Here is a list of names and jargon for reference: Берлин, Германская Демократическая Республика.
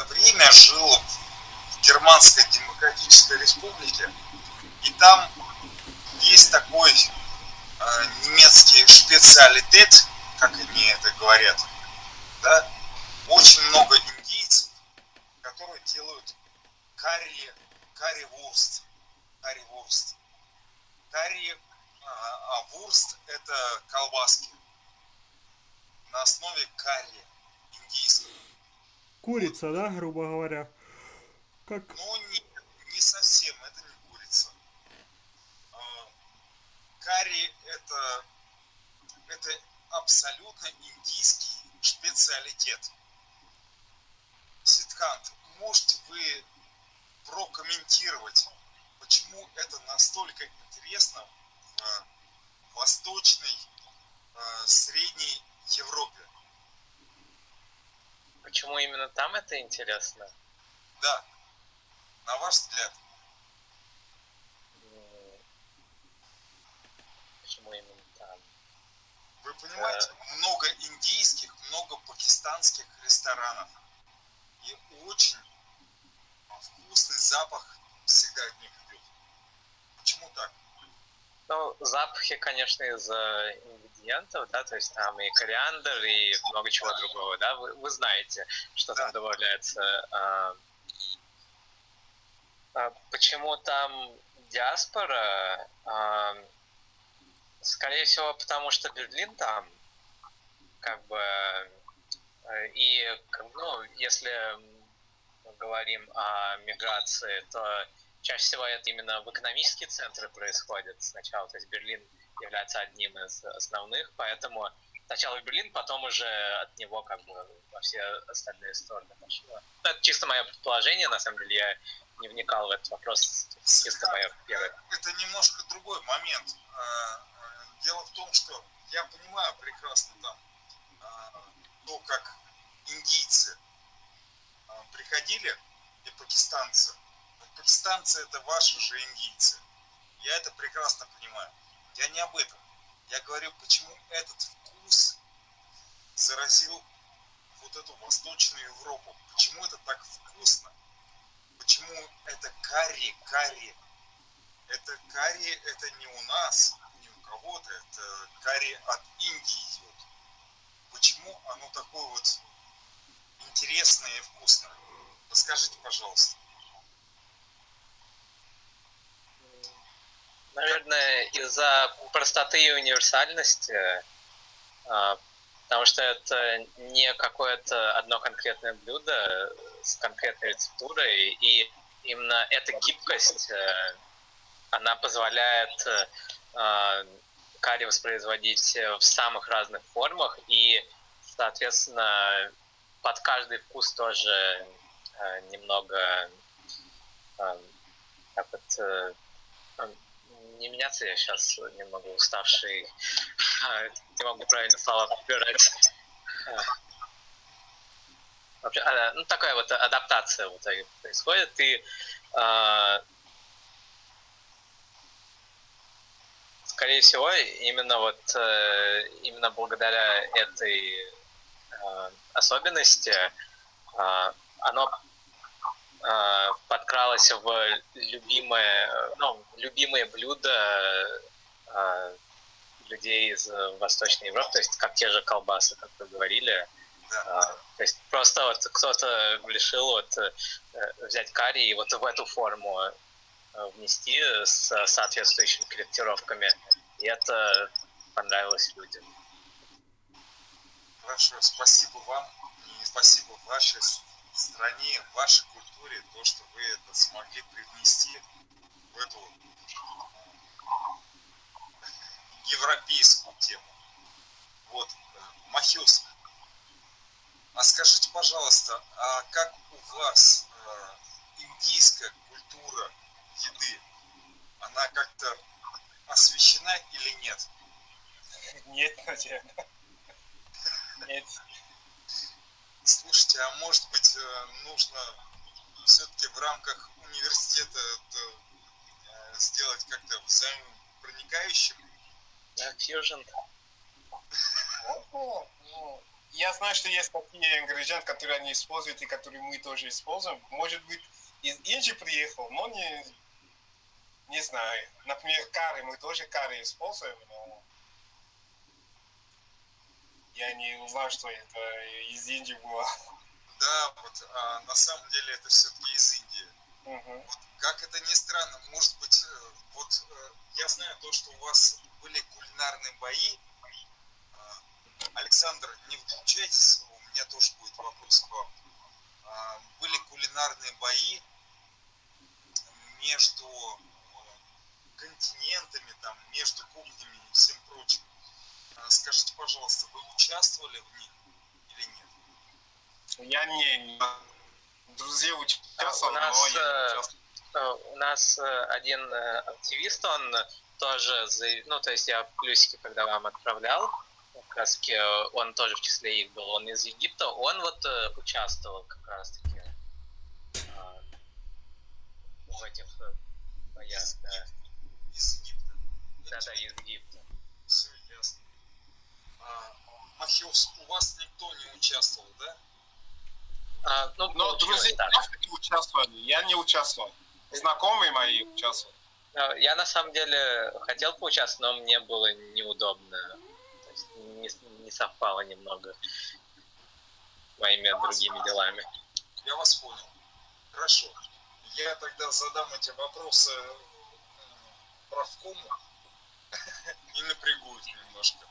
долгое время жил в Германской Демократической Республике, и там есть такой немецкий специалитет, как они это говорят, да? Очень много индейцев, которые делают карри-вурст. Карри-вурст – это колбаски на основе карри индийского. Курица, да, грубо говоря? Как... Ну, не совсем, это не курица. Карри – это абсолютно индийский специалитет. Ситкант, можете вы прокомментировать, почему это настолько интересно в восточной, средней Европе? Почему именно там это интересно? Да, на ваш взгляд. Почему именно там? Вы понимаете, много индийских, много пакистанских ресторанов. И очень вкусный запах всегда от них идет. Почему так? Ну, запахи, конечно, из ингредиентов, да, то есть там и кориандр, и много чего другого, да, вы знаете, что там добавляется. Почему там диаспора? Скорее всего, потому что Берлин там, как бы, и, ну, если мы говорим о миграции, то чаще всего это именно в экономические центры происходит сначала, то есть Берлин является одним из основных, поэтому сначала Берлин, потом уже от него как бы во все остальные стороны пошло. Это чисто мое предположение, на самом деле я не вникал в этот вопрос, чисто мое первое. Это немножко другой момент. Дело в том, что я понимаю прекрасно там то, как индийцы приходили и пакистанцы. Пакистанцы — это ваши же индийцы. Я это прекрасно понимаю. Я не об этом. Я говорю, почему этот вкус заразил вот эту Восточную Европу. Почему это так вкусно? Почему это карри? Это карри, это не у нас, не у кого-то. Это карри от Индии идет. Почему оно такое вот интересное и вкусное? Расскажите, пожалуйста. Наверное, из-за простоты и универсальности, потому что это не какое-то одно конкретное блюдо с конкретной рецептурой, и именно эта гибкость, она позволяет карри воспроизводить в самых разных формах, и, соответственно, под каждый вкус тоже немного, как это, не меняться, я сейчас немного уставший, не могу правильно слова подбирать. Вообще, ну, такая вот адаптация вот происходит, и скорее всего именно вот именно благодаря этой особенности оно подкралась в любимые блюда людей из Восточной Европы, то есть как те же колбасы, как вы говорили. То есть просто вот кто-то решил вот взять карри и вот в эту форму внести с соответствующими корректировками, и это понравилось людям. Хорошо, спасибо вам и спасибо вашей стране, вашей культуре, то, что вы это смогли привнести в эту европейскую тему. Вот, Махюс, а скажите, пожалуйста, а как у вас индийская культура еды, она как-то освещена или нет? Нет, наверное. Нет. Слушайте, а может быть нужно все-таки в рамках университета это сделать как-то взаимопроникающим? Фьюжн. Я знаю, что есть такие ингредиенты, которые они используют и которые мы тоже используем. Может быть, из Индии приехал, но не знаю. Например, карри. Мы тоже карри используем, но я не узнал, что это из Индии было. Да, вот, а на самом деле это все-таки из Индии. Угу. Вот, как это ни странно, может быть, вот я знаю то, что у вас были кулинарные бои. Александр, не включайтесь, у меня тоже будет вопрос к вам. Были кулинарные бои между континентами, там, между кухнями и всем прочим. Скажите, пожалуйста, вы участвовали в них или нет? Я не. Друзья участвовали, но я не участвовал. У нас один активист, он тоже заявил, ну, то есть я плюсики, когда вам отправлял, как раз он тоже в числе их был, он из Египта, он вот участвовал как раз таки в этих боях. Да. Из Египта? Да, из Египта. Все ясно. Махиос, у вас никто не участвовал, да? Но друзья участвовали, я не участвовал. Знакомые мои участвовали. Я на самом деле хотел поучаствовать, но мне было неудобно. То есть не совпало немного моими другими делами. Я вас понял. Хорошо. Я тогда задам эти вопросы правкому и напрягу их немножко.